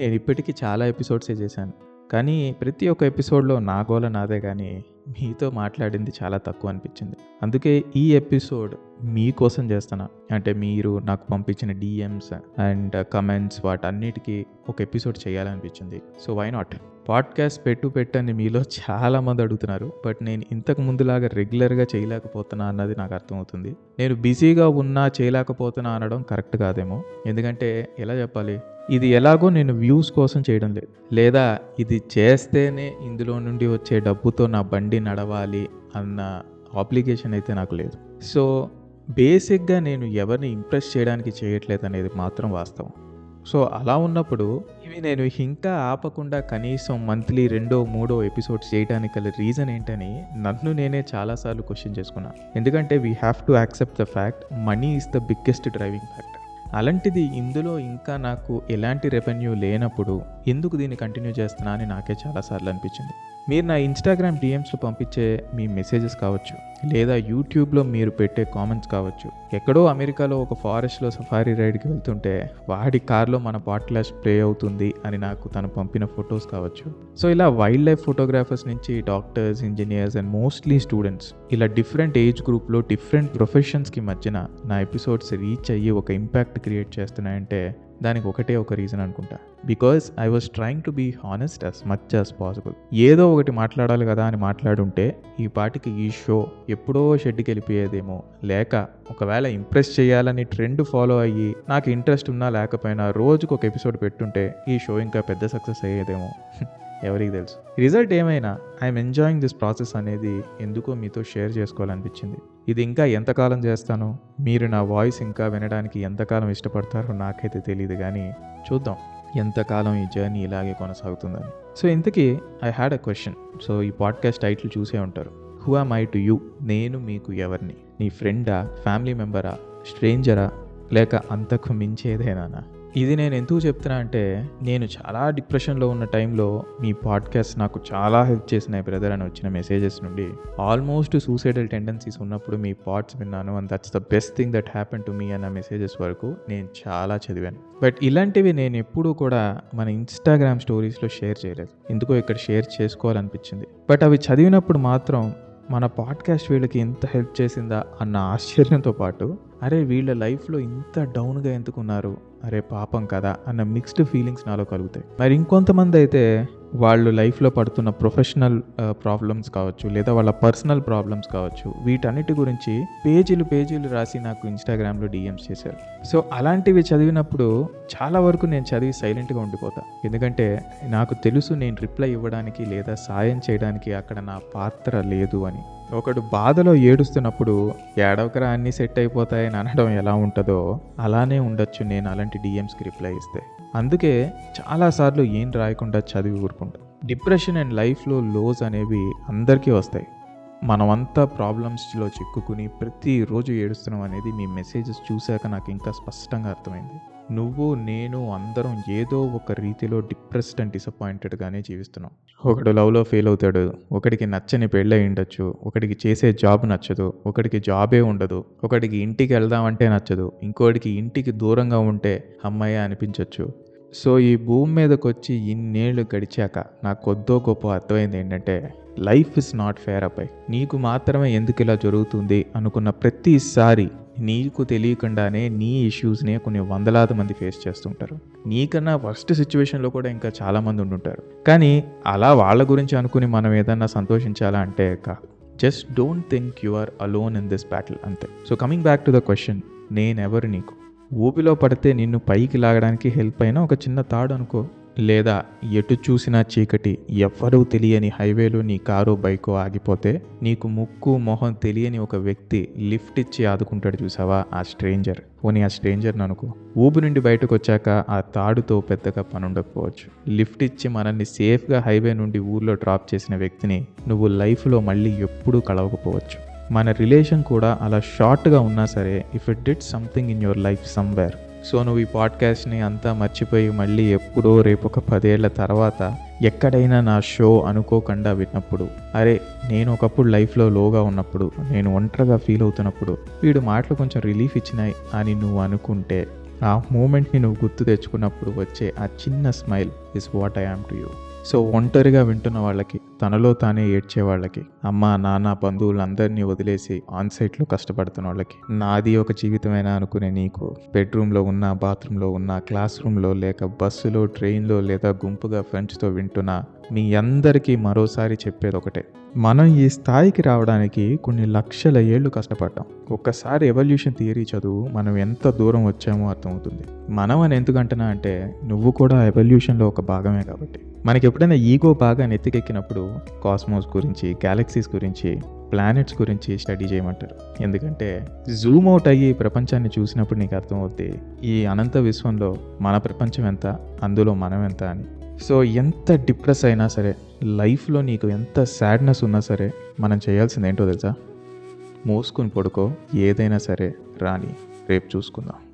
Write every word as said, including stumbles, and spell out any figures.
నేను ఇప్పటికీ చాలా ఎపిసోడ్సే చేశాను, కానీ ప్రతి ఒక్క ఎపిసోడ్లో నా గోల నాదే కానీ మీతో మాట్లాడింది చాలా తక్కువ అనిపించింది. అందుకే ఈ ఎపిసోడ్ మీకోసం చేస్తున్నా. అంటే మీరు నాకు పంపించిన డిఎమ్స్ అండ్ కమెంట్స్ వాటన్నిటికీ ఒక ఎపిసోడ్ చేయాలనిపించింది. So why not? పాడ్కాస్ట్ పెట్టు పెట్టని మీలో చాలామంది అడుగుతున్నారు, బట్ నేను ఇంతకు ముందులాగా రెగ్యులర్గా చేయలేకపోతున్నా అన్నది నాకు అర్థమవుతుంది. నేను బిజీగా ఉన్నా చేయలేకపోతున్నా అనడం కరెక్ట్ కాదేమో, ఎందుకంటే ఎలా చెప్పాలి, ఇది ఎలాగో నేను వ్యూస్ కోసం చేయడం లేదు, లేదా ఇది చేస్తేనే ఇందులో నుండి వచ్చే డబ్బుతో నా బండి నడవాలి అన్న ఆబ్లిగేషన్ అయితే నాకు లేదు. సో బేసిక్గా నేను ఎవరిని ఇంప్రెస్ చేయడానికి చేయట్లేదు అనేది మాత్రం వాస్తవం. సో అలా ఉన్నప్పుడు ఇవి నేను ఇంకా ఆపకుండా కనీసం మంత్లీ రెండో మూడో ఎపిసోడ్స్ చేయడానికి గల రీజన్ ఏంటని నన్ను నేనే చాలాసార్లు క్వశ్చన్ చేసుకున్నాను. ఎందుకంటే we have to accept the fact money is the biggest driving factor. అలాంటిది ఇందులో ఇంకా నాకు ఎలాంటి రెవెన్యూ లేనప్పుడు ఎందుకు దీన్ని కంటిన్యూ చేస్తున్నా అని నాకే చాలాసార్లు అనిపించింది. మీరు నా ఇన్స్టాగ్రామ్ డిఎమ్స్లో పంపించే మీ మెసేజెస్ కావచ్చు, లేదా యూట్యూబ్లో మీరు పెట్టే కామెంట్స్ కావచ్చు. ఎక్కడో అమెరికాలో ఒక ఫారెస్ట్లో సఫారీ రైడ్కి వెళ్తుంటే వాడి కార్లో మన పాడ్కాస్ట్ ప్లే అవుతుంది అని నాకు తను పంపిన ఫొటోస్ కావచ్చు. సో ఇలా వైల్డ్ లైఫ్ ఫోటోగ్రాఫర్స్ నుంచి doctors, engineers and mostly students, ఇలా డిఫరెంట్ ఏజ్ గ్రూప్లో డిఫరెంట్ ప్రొఫెషన్స్కి మధ్యన నా ఎపిసోడ్స్ రీచ్ అయ్యి ఒక ఇంపాక్ట్ క్రియేట్ చేస్తున్నాయంటే దానికి ఒకటే ఒక రీజన్ అనుకుంటా, because I was trying to be honest as much as possible. ఏదో ఒకటి మాట్లాడాలి కదా అని మాట్లాడుంటే ఈ పాటికి ఈ షో ఎప్పుడో షెడ్కి వెళ్ళిపోయేదేమో, లేక ఒకవేళ ఇంప్రెస్ చేయాలని ట్రెండ్ ఫాలో అయ్యి నాకు ఇంట్రెస్ట్ ఉన్నా లేకపోయినా రోజుకు ఒక ఎపిసోడ్ పెట్టుంటే ఈ షో ఇంకా పెద్ద సక్సెస్ అయ్యేదేమో, ఎవరికి తెలుసు. రిజల్ట్ ఏమైనా ఐఎమ్ ఎంజాయింగ్ దిస్ ప్రాసెస్ అనేది ఎందుకో మీతో షేర్ చేసుకోవాలనిపించింది. ఇది ఇంకా ఎంతకాలం చేస్తాను, మీరు నా వాయిస్ ఇంకా వినడానికి ఎంతకాలం ఇష్టపడతారో నాకైతే తెలియదు, కానీ చూద్దాం ఎంతకాలం ఈ జర్నీ ఇలాగే కొనసాగుతుందని. సో ఇంతకీ I had a question. So ఈ పాడ్కాస్ట్ టైటిల్ చూసే ఉంటారు, who am I to you, నేను మీకు ఎవరిని? నీ ఫ్రెండా, ఫ్యామిలీ మెంబరా, స్ట్రేంజరా, లేక అంతకు మించి ఏదైనానా? ఇది నేను ఎందుకు చెప్తున్నా అంటే, నేను చాలా డిప్రెషన్లో ఉన్న టైంలో మీ పాడ్కాస్ట్ నాకు చాలా హెల్ప్ చేసిన బ్రదర్ అని వచ్చిన మెసేజెస్ నుండి, ఆల్మోస్ట్ సూసైడల్ టెండెన్సీస్ ఉన్నప్పుడు మీ పాడ్స్ విన్నాను and that's the best thing that happen to me అన్న మెసేజెస్ వరకు నేను చాలా చదివాను. బట్ ఇలాంటివి నేను ఎప్పుడూ కూడా మన ఇన్స్టాగ్రామ్ స్టోరీస్లో షేర్ చేయలేదు, ఎందుకో ఇక్కడ షేర్ చేసుకోవాలనిపించింది. బట్ అవి చదివినప్పుడు మాత్రం మన పాడ్కాస్ట్ వీళ్ళకి ఎంత హెల్ప్ చేసిందా అన్న ఆశ్చర్యంతో పాటు, అరే వీళ్ళ లైఫ్లో ఇంత డౌన్గా ఎందుకున్నారు, అరే పాపం కదా అన్న మిక్స్డ్ ఫీలింగ్స్ నాలో కలుగుతాయి. మరి ఇంకొంతమంది అయితే వాళ్ళు లైఫ్లో పడుతున్న ప్రొఫెషనల్ ప్రాబ్లమ్స్ కావచ్చు, లేదా వాళ్ళ పర్సనల్ ప్రాబ్లమ్స్ కావచ్చు, వీటన్నిటి గురించి పేజీలు పేజీలు రాసి నాకు ఇన్స్టాగ్రామ్లో డిఎమ్స్ చేశారు. సో అలాంటివి చదివినప్పుడు చాలా వరకు నేను చదివి సైలెంట్గా ఉండిపోతా, ఎందుకంటే నాకు తెలుసు నేను రిప్లై ఇవ్వడానికి లేదా సాయం చేయడానికి అక్కడ నా పాత్ర లేదు అని. ఒకడు బాధలో ఏడుస్తున్నప్పుడు ఏడవకరా అన్నీ సెట్ అయిపోతాయని అనడం ఎలా ఉంటుందో అలానే ఉండొచ్చు నేను అలాంటి డిఎమ్స్కి రిప్లై ఇస్తే. అందుకే చాలాసార్లు ఏం రాయకుండా చదివి ఊరుకుంటాను. డిప్రెషన్ అండ్ లైఫ్లో లోస్ అనేవి అందరికీ వస్తాయి, మనమంతా ప్రాబ్లమ్స్లో చిక్కుకుని ప్రతిరోజు ఏడుస్తున్నాం అనేది మీ మెసేజెస్ చూశాక నాకు ఇంకా స్పష్టంగా అర్థమైంది. నువ్వు, నేను, అందరం ఏదో ఒక రీతిలో డిప్రెస్డ్ అండ్ డిసప్పాయింటెడ్గానే జీవిస్తున్నాం. ఒకడు లవ్లో ఫెయిల్ అవుతాడు, ఒకడికి నచ్చని పెళ్ళై ఉండొచ్చు, ఒకడికి చేసే జాబ్ నచ్చదు, ఒకడికి జాబే ఉండదు, ఒకడికి ఇంటికి వెళ్దామంటే నచ్చదు, ఇంకోటికి ఇంటికి దూరంగా ఉంటే అమ్మాయి అనిపించవచ్చు. సో ఈ భూమి మీదకి వచ్చి ఇన్నేళ్ళు గడిచాక నాకొద్దో గొప్ప అర్థమైంది ఏంటంటే, లైఫ్ ఇస్ నాట్ ఫేర్. అబ్బాయి, నీకు మాత్రమే ఎందుకు ఇలా జరుగుతుంది అనుకున్న ప్రతిసారి నీకు తెలియకుండానే నీ ఇష్యూస్నే కొన్ని వందలాది మంది ఫేస్ చేస్తుంటారు. నీకన్నా వర్స్ట్ సిచ్యువేషన్లో కూడా ఇంకా చాలామంది ఉండుంటారు. కానీ అలా వాళ్ళ గురించి అనుకుని మనం ఏదన్నా సంతోషించాలా అంటే కాదు. Just don't think you are alone in this battle, అంతే. So coming back to the question, నేనెవరు నీకు? ఊపిలో పడితే నిన్ను పైకి లాగడానికి హెల్ప్ అయినా ఒక చిన్న తాడు అనుకో, లేదా ఎటు చూసినా చీకటి, ఎవ్వరూ తెలియని హైవేలో నీ కారో బైకో ఆగిపోతే నీకు ముక్కు మొహం తెలియని ఒక వ్యక్తి లిఫ్ట్ ఇచ్చి ఆదుకుంటాడు చూసావా, ఆ స్ట్రేంజర్. పోనీ ఆ స్ట్రేంజర్ని అనుకో. ఊబి నుండి బయటకు వచ్చాక ఆ తాడుతో పెద్దగా పనుండకపోవచ్చు, లిఫ్ట్ ఇచ్చి మనల్ని సేఫ్గా హైవే నుండి ఊర్లో డ్రాప్ చేసిన వ్యక్తిని నువ్వు లైఫ్లో మళ్ళీ ఎప్పుడూ కలవకపోవచ్చు. మన రిలేషన్ కూడా అలా షార్ట్గా ఉన్నా సరే, if it did something in your life somewhere. So నువ్వు ఈ పాడ్కాస్ట్ని అంతా మర్చిపోయి మళ్ళీ ఎప్పుడో రేపు ఒక పదేళ్ల తర్వాత ఎక్కడైనా నా షో అనుకోకుండా విన్నప్పుడు, అరే నేను ఒకప్పుడు లైఫ్లో లోగా ఉన్నప్పుడు, నేను ఒంటరిగా ఫీల్ అవుతున్నప్పుడు వీడు మాటలు కొంచెం రిలీఫ్ ఇచ్చినాయి అని నువ్వు అనుకుంటే, ఆ మూమెంట్ని నువ్వు గుర్తు తెచ్చుకున్నప్పుడు వచ్చే ఆ చిన్న smile is what I am to you. So ఒంటరిగా వింటున్న వాళ్ళకి, తనలో తానే ఏడ్చే వాళ్ళకి, అమ్మ నాన్న బంధువులందరినీ వదిలేసి ఆన్సైట్లో కష్టపడుతున్న వాళ్ళకి, నాది ఒక జీవితమైనా అనుకునే నీకు బెడ్రూమ్లో ఉన్న, బాత్రూంలో ఉన్న, క్లాస్ రూమ్లో లేక బస్సులో, ట్రైన్లో లేదా గుంపుగా ఫ్రెండ్స్తో వింటున్న మీ అందరికీ మరోసారి చెప్పేది ఒకటే, మనం ఈ స్థాయికి రావడానికి కొన్ని లక్షల ఏళ్ళు కష్టపడ్డాం. ఒక్కసారి ఎవల్యూషన్ థియరీ చదువు, మనం ఎంత దూరం వచ్చామో అర్థమవుతుంది. మనం అని ఎందుకంటున్నా అంటే నువ్వు కూడా ఎవల్యూషన్లో ఒక భాగమే కాబట్టి. మనకి ఎప్పుడైనా ఈగో బాగా నెత్తికెక్కినప్పుడు కాస్మోస్ గురించి, గ్యాలక్సీస్ గురించి, ప్లానెట్స్ గురించి స్టడీ చేయమంటారు. ఎందుకంటే జూమ్ అవుట్ అయ్యి ప్రపంచాన్ని చూసినప్పుడు నీకు అర్థమవుతుంది ఈ అనంత విశ్వంలో మన ప్రపంచం ఎంత, అందులో మనం ఎంత అని. సో ఎంత డిప్రెస్ అయినా సరే, లైఫ్లో నీకు ఎంత సాడ్నెస్ ఉన్నా సరే, మనం చేయాల్సింది ఏంటో తెలుసా? మూసుకుని పడుకో, ఏదైనా సరే రాని రేపు చూసుకుందాం.